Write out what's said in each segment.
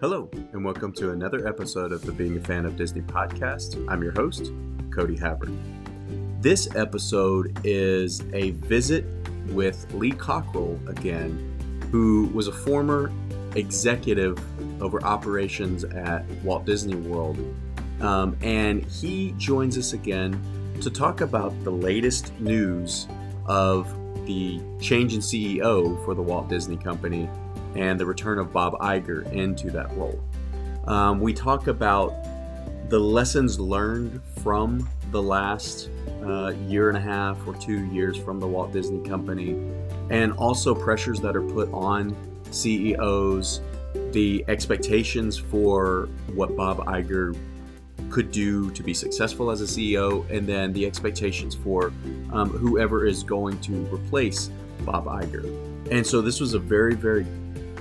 Hello, and welcome to another episode of the Being a Fan of Disney podcast. I'm your host, Cody Havard. This episode is a visit with Lee Cockrell again, who was a former executive over operations at Walt Disney World. And he joins us again to talk about the latest news of the change in CEO for the Walt Disney Company and the return of Bob Iger into that role. We talk about the lessons learned from the last year and a half or 2 years from the Walt Disney Company, and also pressures that are put on CEOs, the expectations for what Bob Iger could do to be successful as a CEO, and then the expectations for whoever is going to replace Bob Iger. And so this was a very, very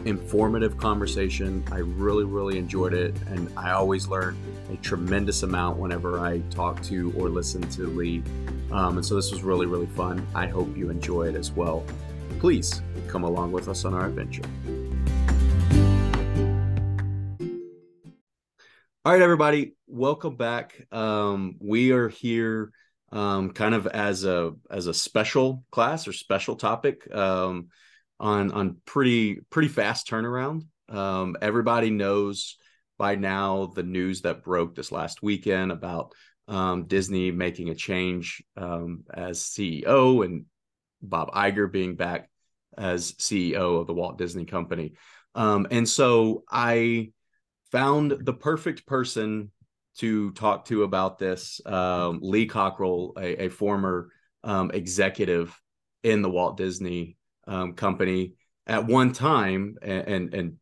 informative conversation. I really, really enjoyed it, and I always learn a tremendous amount whenever I talk to or listen to Lee. And so this was really, really fun. I hope you enjoy it as well. Please come along with us on our adventure. All right, everybody, welcome back. We are here kind of as a special class or special topic on pretty fast turnaround. Everybody knows by now the news that broke this last weekend about Disney making a change as CEO and Bob Iger being back as CEO of the Walt Disney Company. And so I found the perfect person to talk to about this. Lee Cockrell, a former executive in the Walt Disney Company at one time, and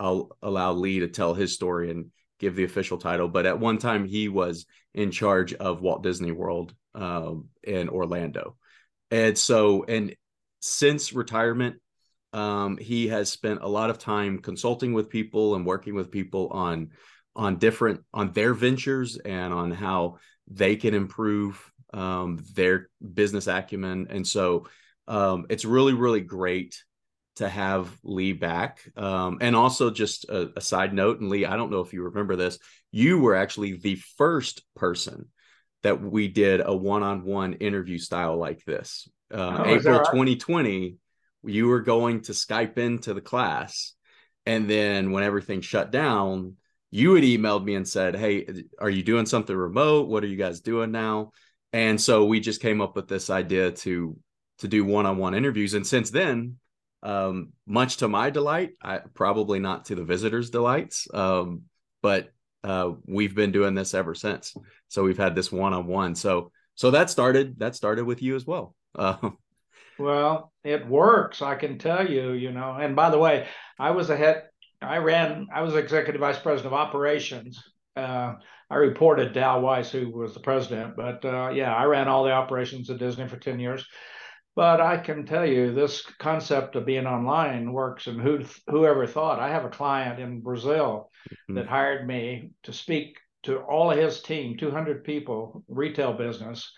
I'll allow Lee to tell his story and give the official title, but at one time he was in charge of Walt Disney World in Orlando. And so, and since retirement, he has spent a lot of time consulting with people and working with people on their ventures and on how they can improve their business acumen. And so it's really, really great to have Lee back. And also just a side note, and Lee, I don't know if you remember this, you were actually the first person that we did a one-on-one interview style like this. April 2020, you were going to Skype into the class. And then when everything shut down, you had emailed me and said, "Hey, are you doing something remote? What are you guys doing now?" And so we just came up with this idea to do one-on-one interviews. And since then, much to my delight, probably not to the visitors' delights, but we've been doing this ever since. So we've had this one-on-one. So that started with you as well. Well, it works. I can tell you, and by the way, I was executive vice president of operations. I reported to Al Weiss, who was the president, but I ran all the operations at Disney for 10 years. But I can tell you this concept of being online works, and whoever thought. I have a client in Brazil that hired me to speak to all of his team, 200 people, retail business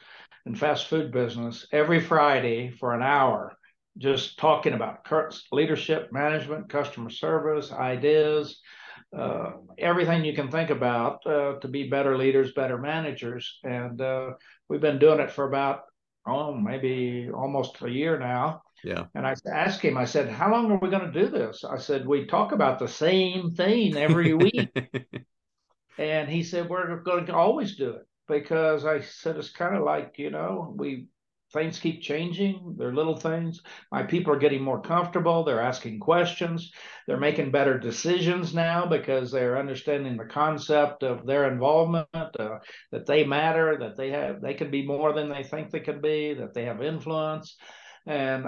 and fast food business, every Friday for an hour, just talking about leadership, management, customer service, ideas, everything you can think about to be better leaders, better managers. And we've been doing it for about maybe almost a year now. Yeah. And I asked him, I said, "How long are we going to do this?" I said, "We talk about the same thing every week." And he said, "We're going to always do it." Because I said, it's kind of like, things keep changing. They're little things. My people are getting more comfortable. They're asking questions. They're making better decisions now because they're understanding the concept of their involvement, that they matter, that they can be more than they think they can be, that they have influence. And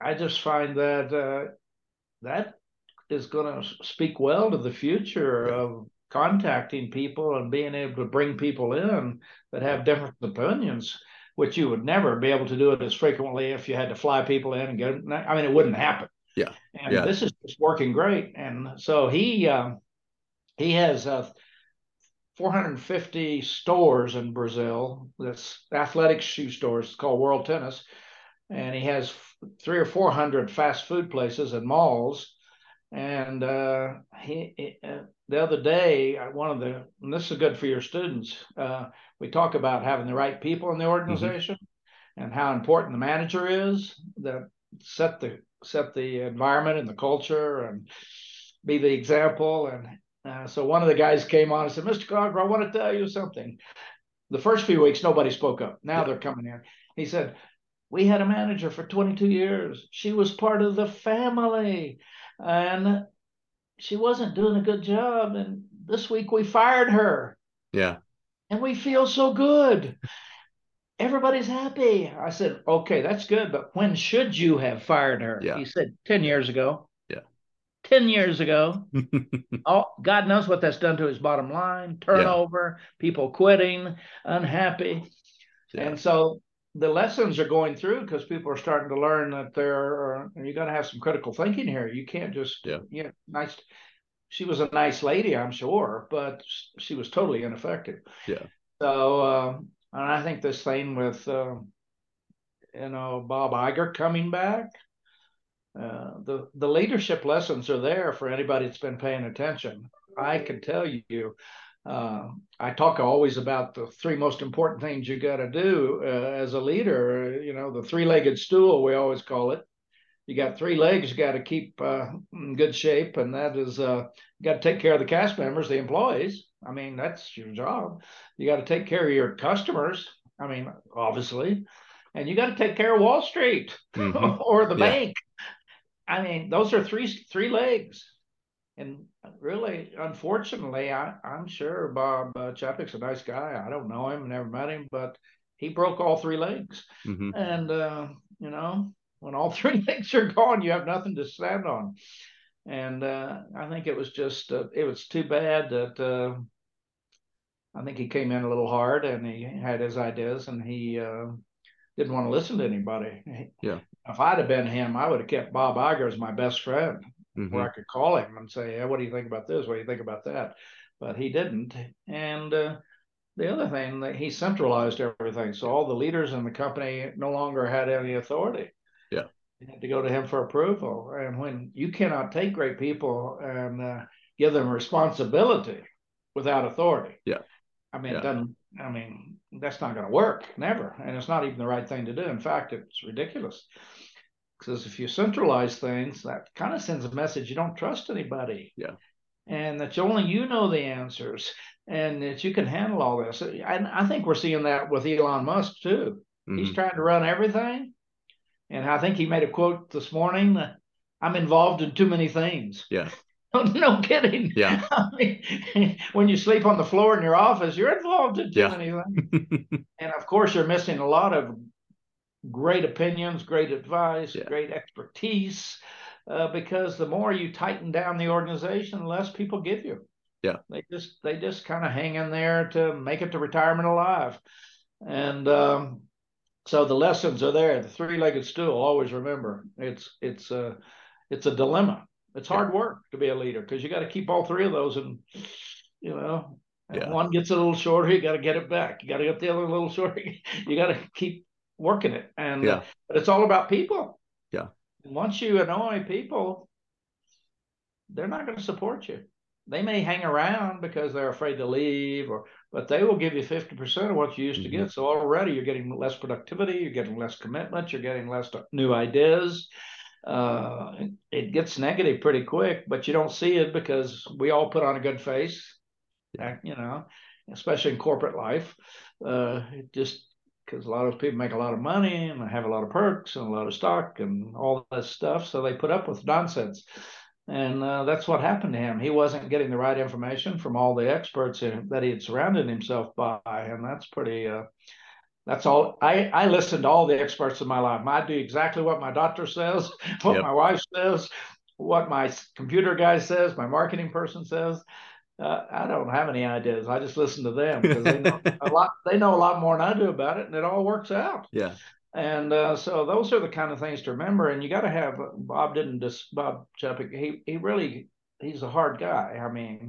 I just find that that is going to speak well to the future of contacting people and being able to bring people in that have different opinions, which you would never be able to do it as frequently if you had to fly people in and get them. I mean, it wouldn't happen. Yeah. And this is just working great. And so he has 450 stores in Brazil. That's athletic shoe stores. It's called World Tennis. And he has 300 or 400 fast food places and malls. And the other day, and this is good for your students, we talk about having the right people in the organization and how important the manager is that set the environment and the culture and be the example. And so one of the guys came on and said, Mr. Cockrell, I want to tell you something. The first few weeks, nobody spoke up. Now they're coming in. He said, we had a manager for 22 years. She was part of the family, and she wasn't doing a good job. And this week we fired her. Yeah. And we feel so good. Everybody's happy. I said, okay, that's good. But when should you have fired her? Yeah. He said, 10 years ago. Yeah. 10 years ago. Oh, God knows what that's done to his bottom line, turnover, people quitting, unhappy. Yeah. And so the lessons are going through because people are starting to learn that you're going to have some critical thinking here. You can't just, she was a nice lady, I'm sure, but she was totally ineffective. Yeah. So, and I think this thing with, Bob Iger coming back, the leadership lessons are there for anybody that's been paying attention. I can tell you, I talk always about the three most important things you got to do as a leader. You know, the three-legged stool, we always call it. You got three legs, you got to keep in good shape, and that is you got to take care of the cast members, the employees. I mean, that's your job. You got to take care of your customers. I mean, obviously, and you got to take care of Wall Street or the bank. I mean, those are three legs. And really, unfortunately, I'm sure Bob Chapek's a nice guy. I don't know him, never met him, but he broke all three legs. And, when all three legs are gone, you have nothing to stand on. And I think it was just, it was too bad that I think he came in a little hard and he had his ideas and he didn't want to listen to anybody. Yeah. If I'd have been him, I would have kept Bob Iger as my best friend where I could call him and say, hey, what do you think about this? What do you think about that? But he didn't. And the other thing that he centralized everything. So all the leaders in the company no longer had any authority. You have to go to him for approval. And when you cannot take great people and give them responsibility without authority. It doesn't, that's not going to work, never. And it's not even the right thing to do. In fact, it's ridiculous. Because if you centralize things, that kind of sends a message you don't trust anybody. Yeah. And that only you know the answers and that you can handle all this. And I think we're seeing that with Elon Musk, too. He's trying to run everything. And I think he made a quote this morning that I'm involved in too many things. Yeah. No kidding. Yeah. I mean, when you sleep on the floor in your office, you're involved in too many things. And of course, you're missing a lot of great opinions, great advice, great expertise, because the more you tighten down the organization, the less people give you. Yeah. They just kind of hang in there to make it to retirement alive. And, so the lessons are there. The three-legged stool. Always remember, it's a dilemma. It's hard work to be a leader because you got to keep all three of those, and one gets a little shorter, you got to get it back. You got to get the other a little shorter. You got to keep working it, and but it's all about people. Yeah. And once you annoy people, they're not going to support you. They may hang around because they're afraid to leave, but they will give you 50% of what you used to get. So already you're getting less productivity, you're getting less commitment, you're getting less new ideas. It gets negative pretty quick, but you don't see it because we all put on a good face, especially in corporate life. Just because a lot of people make a lot of money and have a lot of perks and a lot of stock and all that stuff. So they put up with nonsense. And that's what happened to him. He wasn't getting the right information from all the experts that he had surrounded himself by. And that's pretty, that's all. I listen to all the experts in my life. I do exactly what my doctor says, what my wife says, what my computer guy says, my marketing person says. I don't have any ideas. I just listen to them because they know a lot more than I do about it. And it all works out. Yeah. And so those are the kind of things to remember. And you got to have Bob Chapek. He's a hard guy. I mean,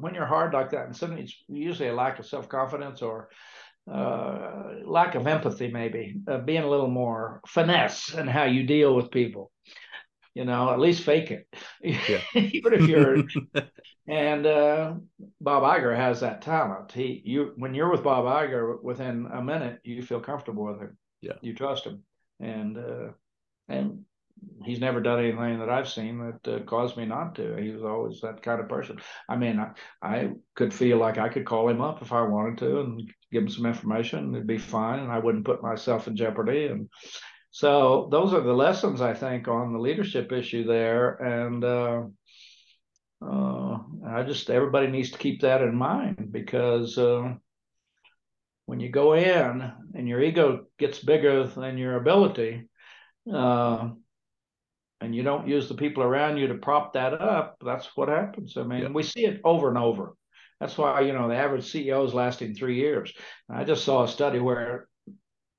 when you're hard like that, and sometimes it's usually a lack of self-confidence or lack of empathy, maybe being a little more finesse in how you deal with people. you know, at least fake it. Yeah. But if you're, and Bob Iger has that talent. When you're with Bob Iger, within a minute, you feel comfortable with him. Yeah. You trust him. And he's never done anything that I've seen that caused me not to. He was always that kind of person. I mean, I could feel like I could call him up if I wanted to and give him some information. It'd be fine. And I wouldn't put myself in jeopardy. And so those are the lessons, I think, on the leadership issue there. And everybody needs to keep that in mind, because when you go in and your ego gets bigger than your ability, and you don't use the people around you to prop that up, that's what happens. I mean, yeah. We see it over and over. That's why, you know, the average CEO is lasting 3 years. And I just saw a study where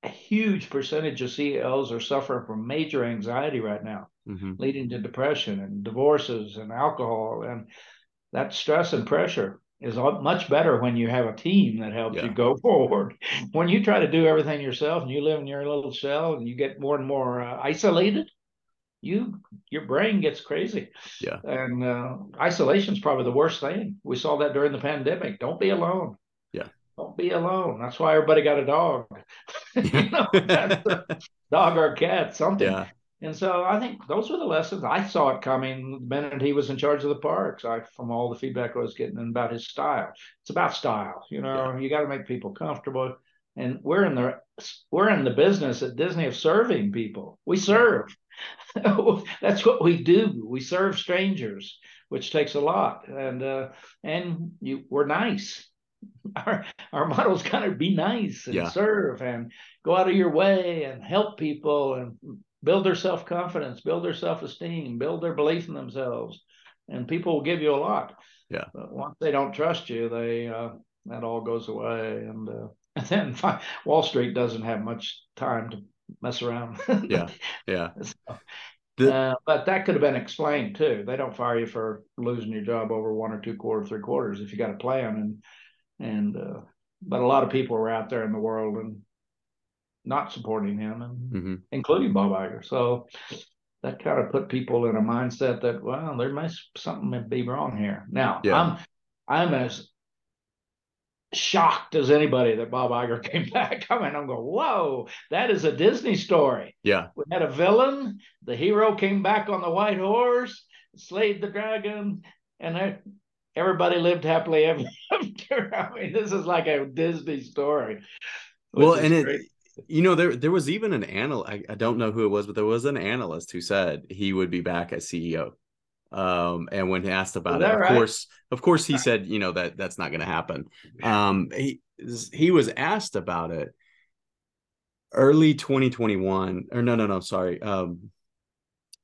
a huge percentage of CEOs are suffering from major anxiety right now, leading to depression and divorces and alcohol. And that stress and pressure is much better when you have a team that helps you go forward. When you try to do everything yourself and you live in your little shell and you get more and more isolated, your brain gets crazy. Yeah. And isolation is probably the worst thing. We saw that during the pandemic. Don't be alone. Yeah. Don't be alone. That's why everybody got a dog. You know, dog or cat, something. Yeah. And so I think those were the lessons. I saw it coming the minute he was in charge of the parks, from all the feedback I was getting about his style. It's about style. You know, you got to make people comfortable. And we're in the business at Disney of serving people. We serve. That's what we do. We serve strangers, which takes a lot. And we're nice. Our model's got to be nice and serve and go out of your way and help people and build their self-confidence, build their self-esteem, build their belief in themselves. And people will give you a lot. Yeah. But once they don't trust you, that all goes away. And then Wall Street doesn't have much time to mess around. Yeah. So, but that could have been explained too. They don't fire you for losing your job over one or two quarters, three quarters, if you got a plan. And but a lot of people were out there in the world and not supporting him, and including Bob Iger. So that kind of put people in a mindset that, well, there might something be wrong here. Now, I'm as shocked as anybody that Bob Iger came back. I mean, I'm going, whoa, that is a Disney story. Yeah, we had a villain. The hero came back on the white horse, slayed the dragon, and everybody lived happily ever after. I mean, this is like a Disney story. Well, and great. You know, there was even an analyst, I don't know who it was, but there was an analyst who said he would be back as CEO. And when asked about it, of course, he said, you know, that's not going to happen. He was asked about it early 2021, or no, sorry.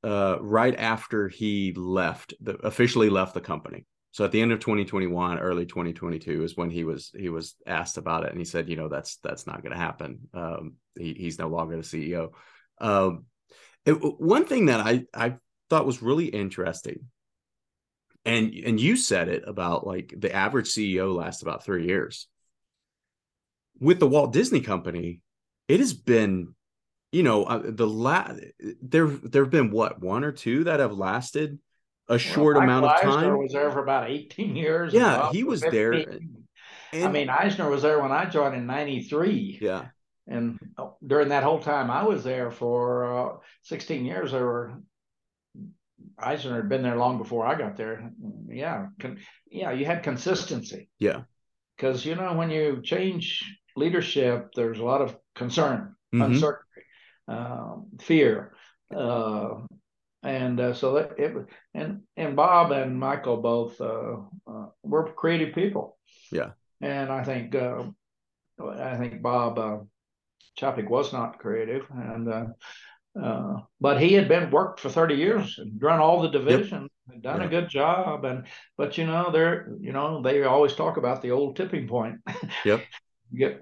Right after he officially left the company. So at the end of 2021, early 2022 is when he was asked about it. And he said, you know, that's not going to happen. He's no longer the CEO. One thing that I thought was really interesting, and you said it about, like, the average CEO lasts about 3 years. With the Walt Disney Company, it has been, you know, there have been, what, one or two that have lasted a short amount of time. Eisner was there for about 18 years. Yeah, he was there. I mean, Eisner was there when I joined in 93. Yeah. And during that whole time I was there for 16 years, Eisner had been there long before I got there. Yeah. You had consistency. Yeah. Because, you know, when you change leadership, there's a lot of concern, uncertainty, fear. So Bob and Michael both were creative people. Yeah. And I think Bob Chapek was not creative, and but he had worked for 30 years and run all the divisions, and done a good job. But you know, they always talk about the old tipping point. Yep.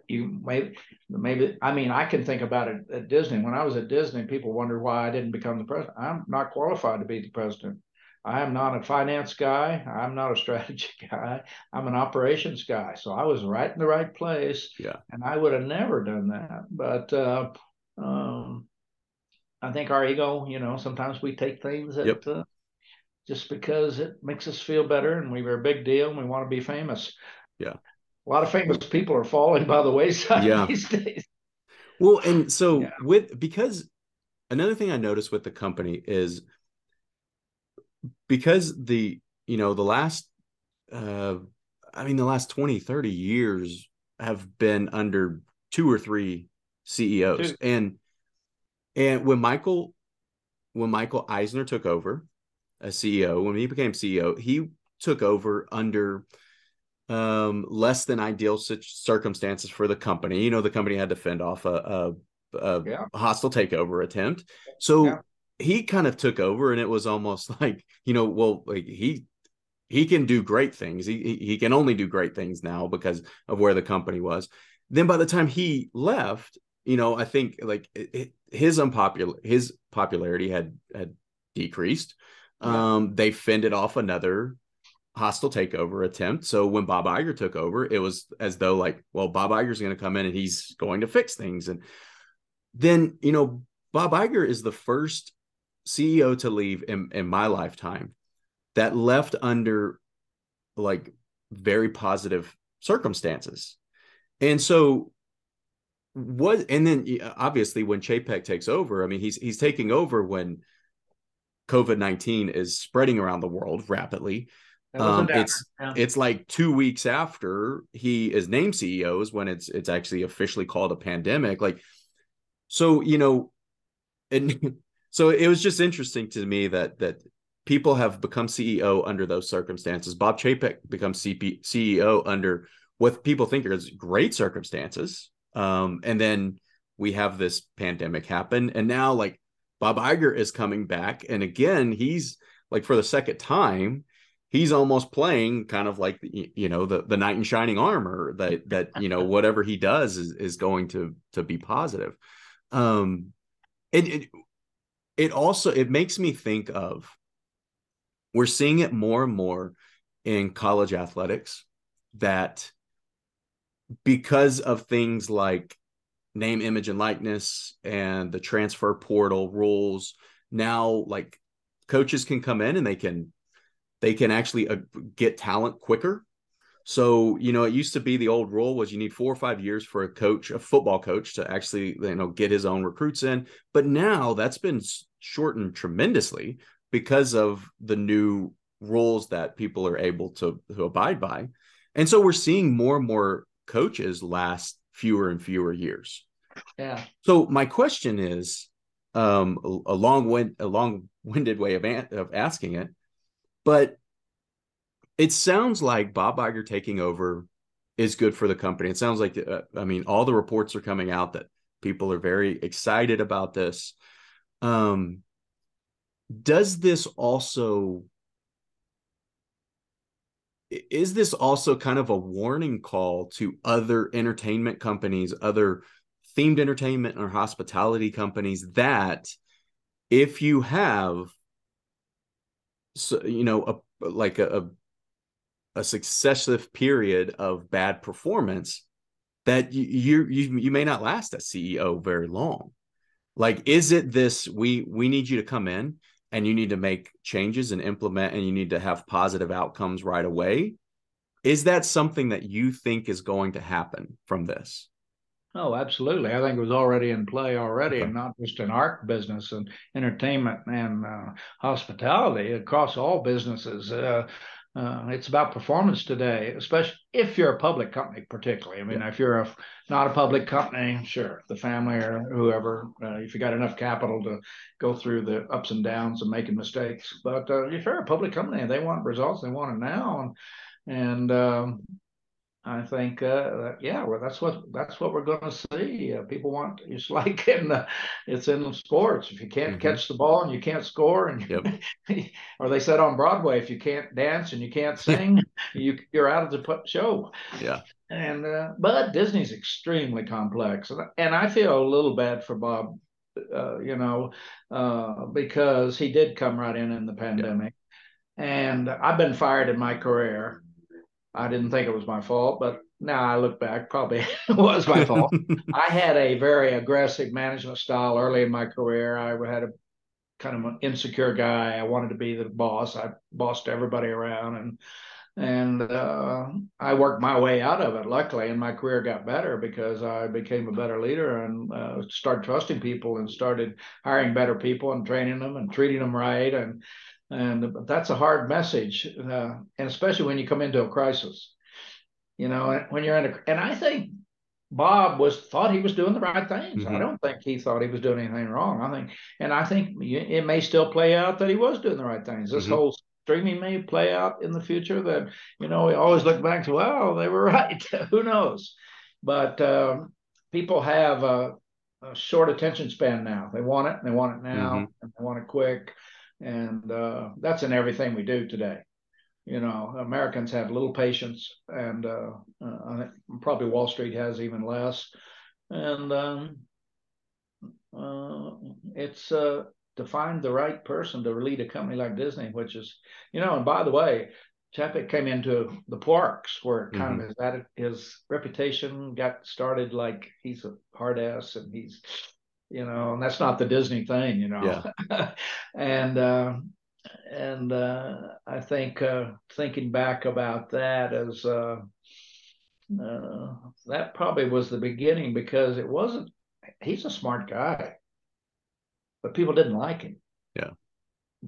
Maybe I mean, I can think about it at Disney. When I was at Disney, people wondered why I didn't become the president. I'm not qualified to be the president. I am not a finance guy. I'm not a strategy guy. I'm an operations guy. So I was right in the right place. Yeah. And I would have never done that. But I think our ego, you know, sometimes we take things that just because it makes us feel better and we were a big deal and we want to be famous. Yeah. A lot of famous people are falling by the wayside these days. Well, and so because another thing I noticed with the company is because the last 20, 30 years have been under two or three CEOs. And when Michael Eisner took over as CEO, when he became CEO, he took over under less than ideal circumstances for the company. You know, the company had to fend off a hostile takeover attempt. So he kind of took over, and it was almost like, you know, well, like he can do great things. He can only do great things now because of where the company was. Then by the time he left, you know, I think like his popularity had decreased. They fended off another hostile takeover attempt. So when Bob Iger took over, it was as though like, well, Bob Iger's going to come in and he's going to fix things. And then, you know, Bob Iger is the first CEO to leave in my lifetime that left under like very positive circumstances. And so then obviously when Chapek takes over, I mean, he's taking over when COVID-19 is spreading around the world rapidly. It's like 2 weeks after he is named CEO is when it's actually officially called a pandemic. Like, so, you know, and so it was just interesting to me that people have become CEO under those circumstances. Bob Chapek becomes CEO under what people think are great circumstances. And then we have this pandemic happen. And now like Bob Iger is coming back. And again, he's like, for the second time, he's almost playing kind of like, you know, the knight in shining armor that, you know, whatever he does is going to be positive. It also makes me think of, we're seeing it more and more in college athletics that because of things like name, image, and likeness and the transfer portal rules, now like coaches can come in and they can actually get talent quicker. So, you know, it used to be the old rule was you need 4 or 5 years for a football coach to actually, you know, get his own recruits in. But now that's been shortened tremendously because of the new rules that people are able to abide by. And so we're seeing more and more coaches last fewer and fewer years. Yeah. So my question is a long-winded way of asking it, but it sounds like Bob Iger taking over is good for the company. It sounds like, I mean, all the reports are coming out that people are very excited about this. Does this also, is this also kind of a warning call to other entertainment companies, other themed entertainment or hospitality companies that if you have, so, you know, a successive period of bad performance that you may not last as CEO very long? Like, is it this, we need you to come in and you need to make changes and implement, and you need to have positive outcomes right away? Is that something that you think is going to happen from this? Oh, absolutely. I think it was already in play already, and not just in art business and entertainment and hospitality, across all businesses. It's about performance today, especially if you're a public company, particularly. I mean, if you're not a public company, sure, the family or whoever, if you got enough capital to go through the ups and downs of making mistakes. But if you're a public company, they want results, they want it now. And I think, that's what we're going to see. People want, it's like it's in sports. If you can't catch the ball and you can't score, and or they said on Broadway, if you can't dance and you can't sing, you're out of the show. Yeah. And but Disney's extremely complex, and I feel a little bad for Bob, because he did come right in the pandemic, and I've been fired in my career. I didn't think it was my fault, but Now I look back, probably was my fault. I had a very aggressive management style early in my career. I had a kind of an insecure guy. I wanted to be the boss. I bossed everybody around, and I worked my way out of it, luckily, and my career got better because I became a better leader and started trusting people and started hiring better people and training them and treating them right. And that's a hard message, and especially when you come into a crisis. You know, when you're in a, and I think Bob thought he was doing the right things. Mm-hmm. I don't think he thought he was doing anything wrong. I think it may still play out that he was doing the right things. This whole streaming may play out in the future that, you know, we always look back to, well, they were right. Who knows? But people have a short attention span now. They want it, and they want it now, and they want it quick. And that's in everything we do today. You know, Americans have little patience, and I think probably Wall Street has even less. And it's to find the right person to lead a company like Disney, which is, you know, and by the way, Chapek came into the parks where kind of his reputation got started, like he's a hard ass and he's, you know, and that's not the Disney thing, you know. Yeah. And I think thinking back about that as that probably was the beginning, because it wasn't, he's a smart guy, but people didn't like him. Yeah.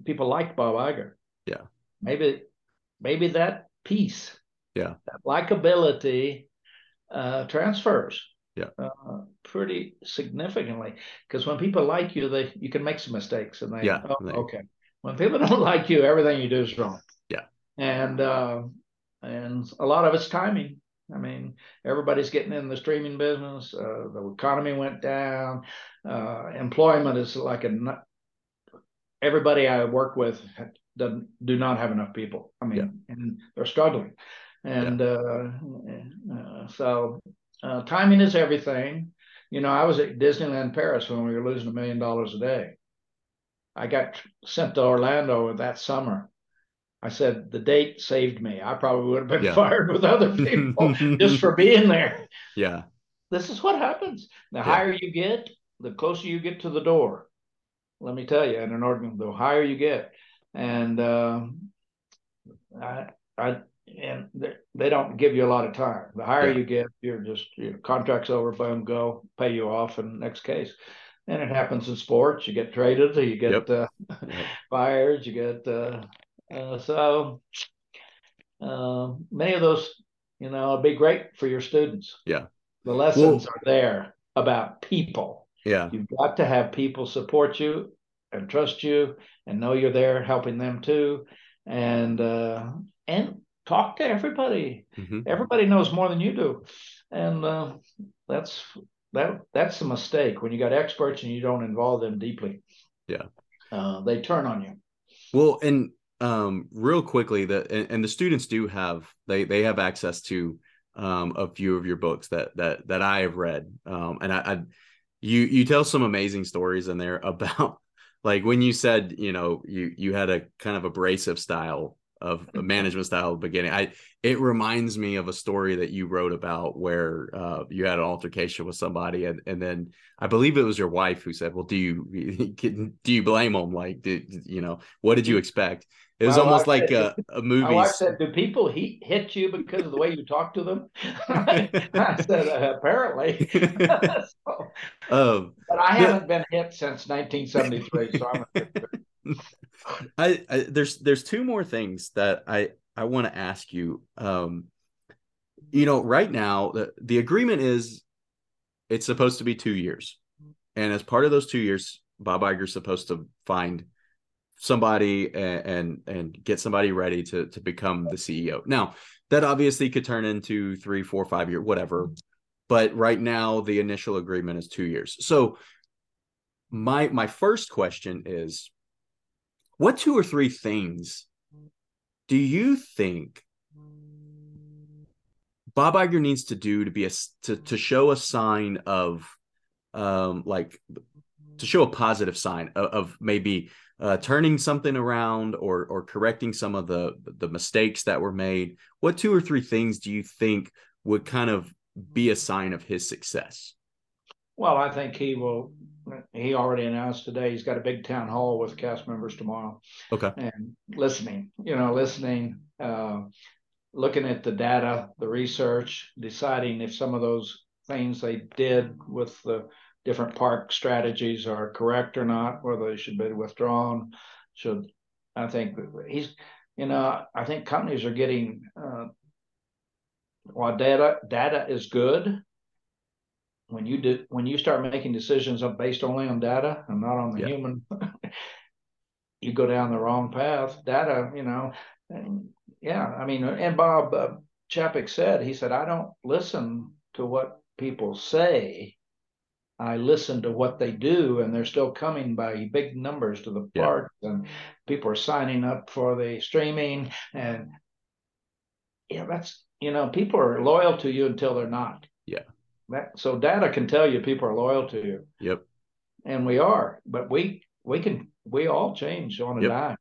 People liked Bob Iger. Yeah. Maybe that piece. Yeah. That likability transfers. Yeah. Pretty significantly, because when people like you, you can make some mistakes, and they, okay. When people don't like you, everything you do is wrong. Yeah. And a lot of it's timing. I mean, everybody's getting in the streaming business. The economy went down. Employment is like everybody I work with do not have enough people. I mean, and they're struggling. And so timing is everything. You know, I was at Disneyland Paris when we were losing $1 million a day. I got sent to Orlando that summer. I said, the date saved me. I probably would have been fired with other people just for being there. Yeah. This is what happens. The higher you get, the closer you get to the door. Let me tell you, in an organ, the higher you get. And they don't give you a lot of time. The higher you get, you're just, your contract's over, boom, go, pay you off, and next case. And it happens in sports. You get traded, you get fired, you get many of those. You know, it'd be great for your students. Yeah, the lessons are there about people. Yeah, you've got to have people support you and trust you, and know you're there helping them too, and talk to everybody. Mm-hmm. Everybody knows more than you do, and that's the mistake when you got experts and you don't involve them deeply. Yeah. They turn on you. Well, and real quickly, the students do have, they have access to a few of your books that I have read. And you tell some amazing stories in there about, like, when you said, you know, you had a kind of abrasive style of management style at the beginning. It reminds me of a story that you wrote about where you had an altercation with somebody, and then I believe it was your wife who said, "Well, do you blame them? Like, you know, what did you expect?" It was almost like a movie. My wife said, "Do people hit you because of the way you talk to them?" I said, "Apparently." But I haven't been hit since 1973, so I'm a there's two more things that I want to ask you. You know, right now the agreement is it's supposed to be 2 years, and as part of those 2 years, Bob Iger's supposed to find somebody and get somebody ready to become the CEO. Now, that obviously could turn into 3, 4, 5 year, whatever, but right now the initial agreement is 2 years. So my first question is, what 2 or 3 things do you think Bob Iger needs to do to be to show a sign of to show a positive sign of maybe turning something around or correcting some of the mistakes that were made? What 2 or 3 things do you think would kind of be a sign of his success? Well, I think he will. He already announced today he's got a big town hall with cast members tomorrow. Okay. And listening, looking at the data, the research, deciding if some of those things they did with the different park strategies are correct or not, whether they should be withdrawn. I think he's, I think companies are getting, while data is good, when you start making decisions based only on data and not on the human, you go down the wrong path. Data, and Bob Chapek said, I don't listen to what people say. I listen to what they do, and they're still coming by big numbers to the park, and people are signing up for the streaming. And that's, people are loyal to you until they're not. Yeah. So data can tell you people are loyal to you. Yep. And we are, but we all change on a dime.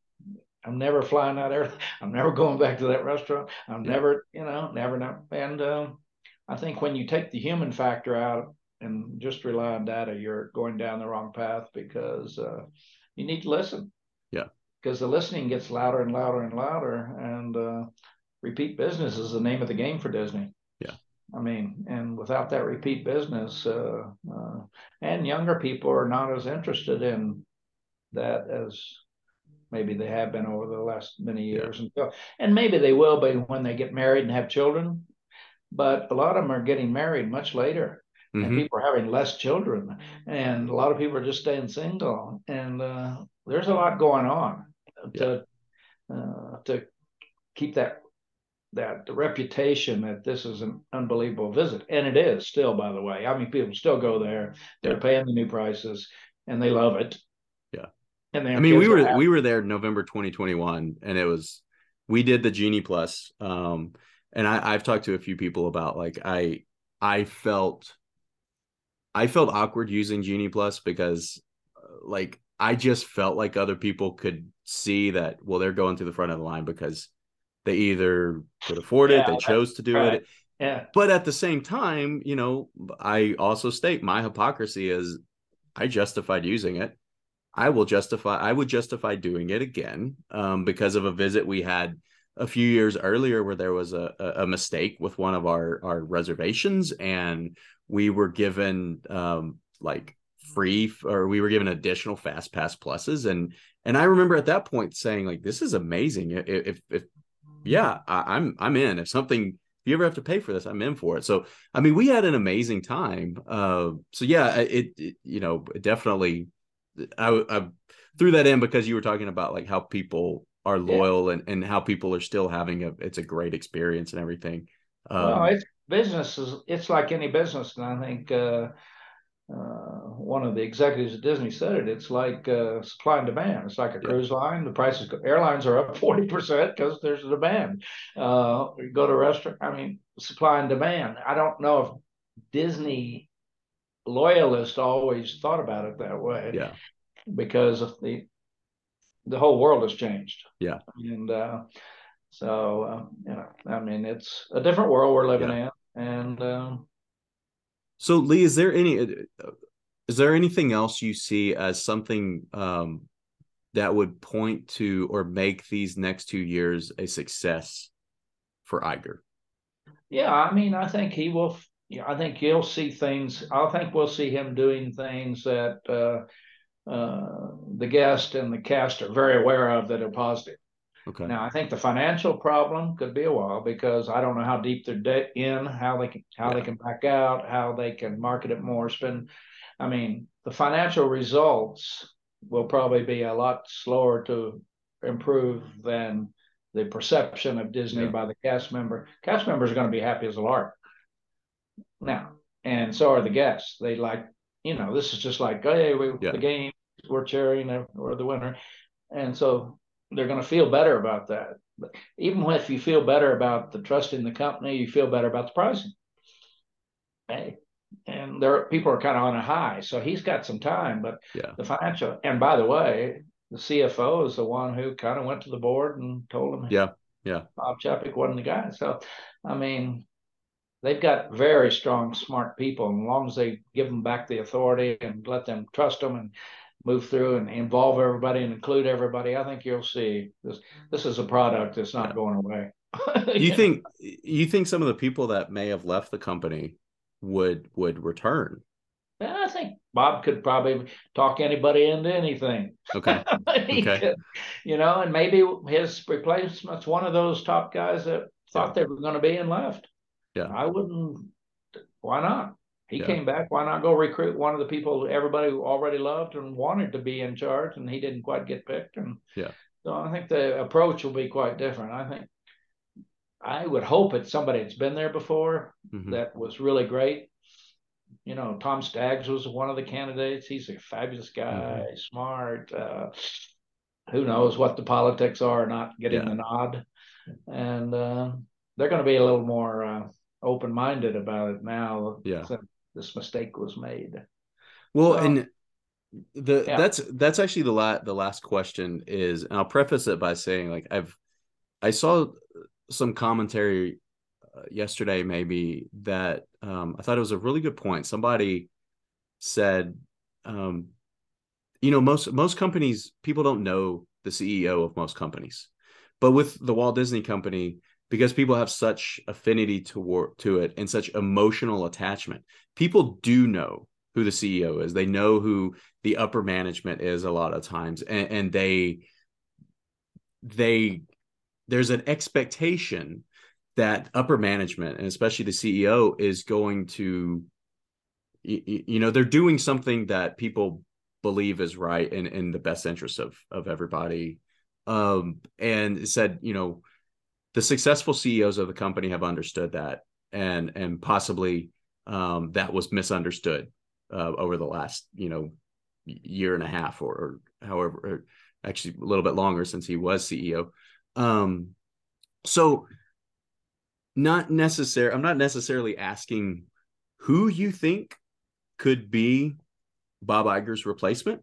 I'm never flying out there. I'm never going back to that restaurant. I'm never, never. And I think when you take the human factor out and just rely on data, you're going down the wrong path, because you need to listen. Yeah. Because the listening gets louder and louder and louder, and repeat business is the name of the game for Disney. Yeah. And without that repeat business, and younger people are not as interested in that as maybe they have been over the last many years. Yeah. And maybe they will be when they get married and have children, but a lot of them are getting married much later, and people are having less children, and a lot of people are just staying single, and there's a lot going on to keep that the reputation that this is an unbelievable visit. And it is still, by the way. People still go there. They're paying the new prices, and they love it. Yeah. And we were there in November 2021, and we did the Genie Plus. And I've talked to a few people about, like, I felt awkward using Genie Plus because, like, I just felt like other people could see that, well, they're going through the front of the line because they either could afford it, they chose to do it. Yeah. But at the same time, I also state my hypocrisy is I justified using it. I would justify doing it again because of a visit we had a few years earlier where there was a mistake with one of our reservations, and we were given additional Fast Pass pluses. And I remember at that point saying, like, this is amazing. I'm in. If you ever have to pay for this, I'm in for it. So, we had an amazing time. Definitely I threw that in because you were talking about, like, how people are loyal and how people are still having it's a great experience and everything. It's like any business. And I think, one of the executives at Disney said it's like supply and demand. It's like a cruise line. The prices go, airlines are up 40% because there's a demand. You go to a restaurant, supply and demand. I don't know if Disney loyalists always thought about it that way. Yeah. Because of the whole world has changed. Yeah. And it's a different world we're living in. And so, Lee, is there anything else you see as something that would point to or make these next 2 years a success for Iger? Yeah, I think he will. I think you'll see things. I think we'll see him doing things that the guest and the cast are very aware of that are positive. Okay. Now, I think the financial problem could be a while because I don't know how deep they're in, how they can back out, how they can market it more, spend. The financial results will probably be a lot slower to improve than the perception of Disney by the cast member. Cast members are going to be happy as a lark now, and so are the guests. They like, this is just like, hey, the game, we're cheering, we're the winner, and so they're going to feel better about that. But even if you feel better about the trust in the company, you feel better about the pricing. Hey, and people are kind of on a high, so he's got some time. But the financial, and by the way, the CFO is the one who kind of went to the board and told him, Bob Chapek wasn't the guy. So, they've got very strong, smart people. And as long as they give them back the authority and let them trust them and move through and involve everybody and include everybody, I think you'll see this is a product that's not going away. You think some of the people that may have left the company would return? I think Bob could probably talk anybody into anything. Okay. Could, you know, and maybe his replacement's one of those top guys that thought they were going to be and left. Yeah. I wouldn't. Why not? He came back. Why not go recruit one of the people everybody already loved and wanted to be in charge, and he didn't quite get picked? And so I think the approach will be quite different. I would hope it's somebody that's been there before that was really great. You know, Tom Staggs was one of the candidates. He's a fabulous guy, smart. Who knows what the politics are, not getting the nod. And they're going to be a little more open-minded about it now since this mistake was made. Well, and that's actually the last question is, and I'll preface it by saying, like, I saw some commentary yesterday, maybe, that I thought it was a really good point. Somebody said, you know, most companies, people don't know the CEO of most companies, but with the Walt Disney Company, because people have such affinity to it and such emotional attachment, people do know who the CEO is. They know who the upper management is a lot of times, and they there's an expectation that upper management, and especially the CEO, is going to, you know, they're doing something that people believe is right and in the best interest of everybody. And it said, you know, the successful CEOs of the company have understood that, and possibly that was misunderstood over the last, you know, year and a half or however, or actually a little bit longer since he was CEO. So I'm not necessarily asking who you think could be Bob Iger's replacement,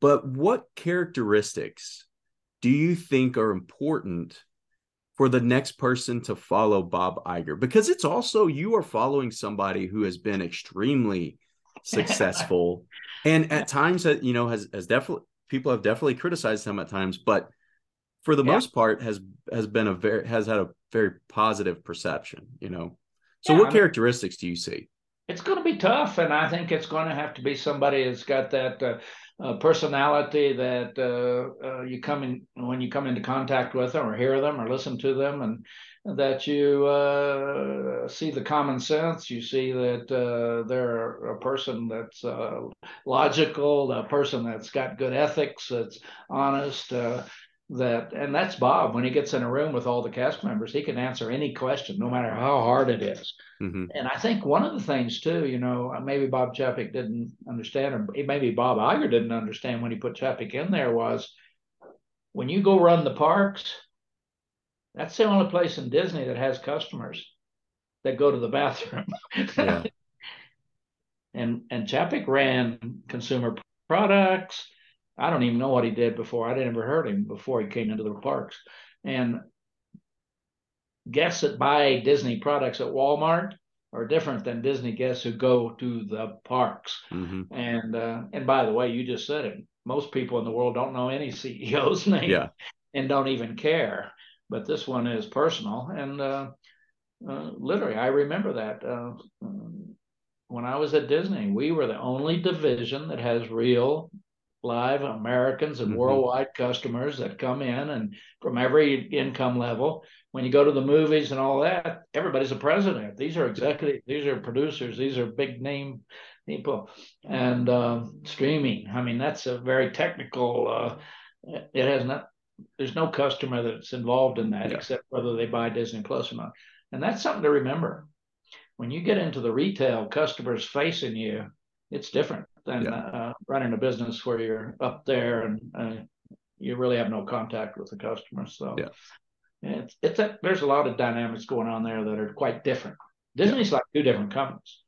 but what characteristics do you think are important for the next person to follow Bob Iger? Because it's also, you are following somebody who has been extremely successful and at times, you know, has definitely, people have definitely criticized him at times, but for the most part has had a very positive perception, you know? So what characteristics do you see? It's going to be tough. And I think it's going to have to be somebody that's got that personality that when you come into contact with them or hear them or listen to them, and that you see the common sense, you see that they're a person that's logical, a person that's got good ethics, that's honest, and that's Bob. When he gets in a room with all the cast members, he can answer any question, no matter how hard it is. And I think one of the things too, you know, maybe Bob Chapek didn't understand, or maybe Bob Iger didn't understand when he put Chapek in there, was when you go run the parks, that's the only place in Disney that has customers that go to the bathroom. And Chapek ran consumer products. I don't even know what he did before. I never heard him before he came into the parks. And guests that buy Disney products at Walmart are different than Disney guests who go to the parks. And by the way, you just said it. Most people in the world don't know any CEO's name and don't even care. But this one is personal. And literally, I remember that. When I was at Disney, we were the only division that has real live Americans and worldwide customers that come in, and from every income level. When you go to the movies and all that, everybody's a president. These are executives, these are producers, these are big name people. And streaming, I mean, that's a very technical, it has not, there's no customer that's involved in that except whether they buy Disney Plus or not. And that's something to remember. When you get into the retail customers facing you, it's different than running a business where you're up there and you really have no contact with the customer. So there's a lot of dynamics going on there that are quite different. Disney's like two different companies.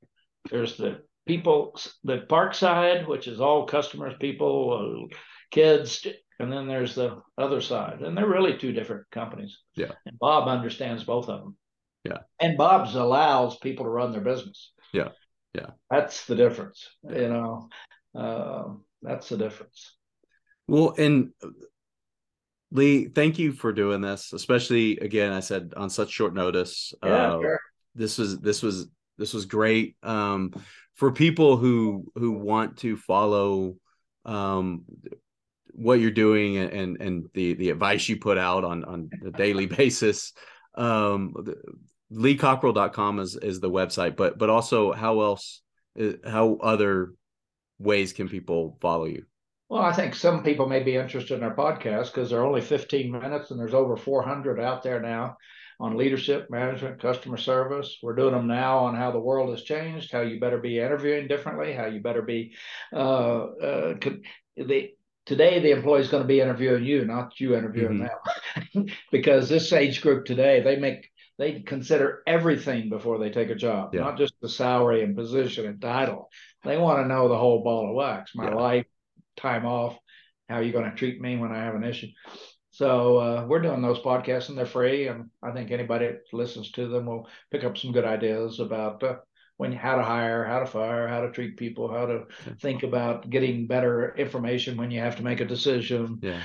There's the people, the park side, which is all customers, people, kids, and then there's the other side. And they're really two different companies. And Bob understands both of them. Yeah. And Bob's allows people to run their business. Yeah. Yeah. That's the difference. Yeah. You know, that's the difference. Well, and Lee, thank you for doing this, especially again, I said on such short notice. Yeah, sure. This was great. For people who want to follow what you're doing and the advice you put out on a daily basis, LeeCockrell.com is the website, but also how other ways can people follow you? Well, I think some people may be interested in our podcast because they're only 15 minutes and there's over 400 out there now on leadership, management, customer service. We're doing them now on how the world has changed, how you better be interviewing differently, how you better be today the employee is going to be interviewing you, not you interviewing them. Because this age group today, they consider everything before they take a job, not just the salary and position and title. They want to know the whole ball of wax, my life, time off, how are you going to treat me when I have an issue? So we're doing those podcasts and they're free. And I think anybody that listens to them will pick up some good ideas about how to hire, how to fire, how to treat people, how to think about getting better information when you have to make a decision. Yeah.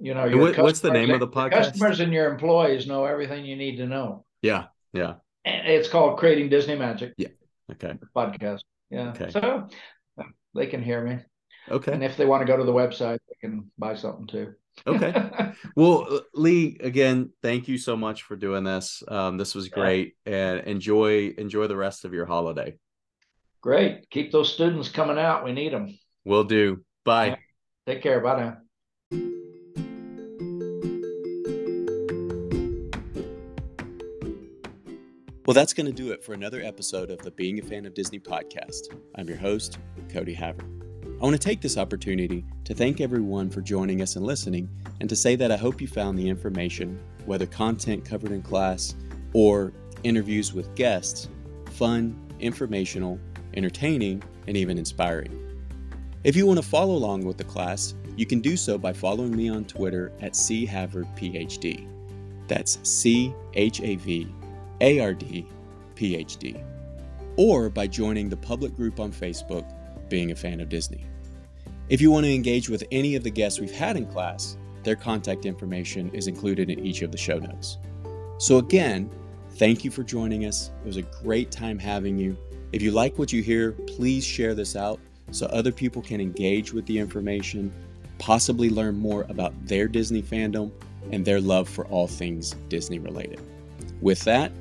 You know, what's the name of the podcast? Customers and your employees know everything you need to know. Yeah. Yeah. And it's called Creating Disney Magic. Yeah. Okay. Podcast. Yeah. Okay. So they can hear me. Okay. And if they want to go to the website, they can buy something too. Okay. Well, Lee, again, thank you so much for doing this. This was great, and enjoy the rest of your holiday. Great. Keep those students coming out. We need them. Will do. Bye. Right. Take care. Bye now. Well, that's going to do it for another episode of the Being a Fan of Disney podcast. I'm your host, Cody Havert. I want to take this opportunity to thank everyone for joining us and listening, and to say that I hope you found the information, whether content covered in class or interviews with guests, fun, informational, entertaining, and even inspiring. If you want to follow along with the class, you can do so by following me on Twitter at @CHavardPhD. That's CHAVARD PhD. Or by joining the public group on Facebook, Being a Fan of Disney. If you want to engage with any of the guests we've had in class, their contact information is included in each of the show notes. So again, thank you for joining us. It was a great time having you. If you like what you hear, please share this out so other people can engage with the information, possibly learn more about their Disney fandom and their love for all things Disney related. With that,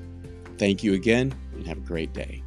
thank you again and have a great day.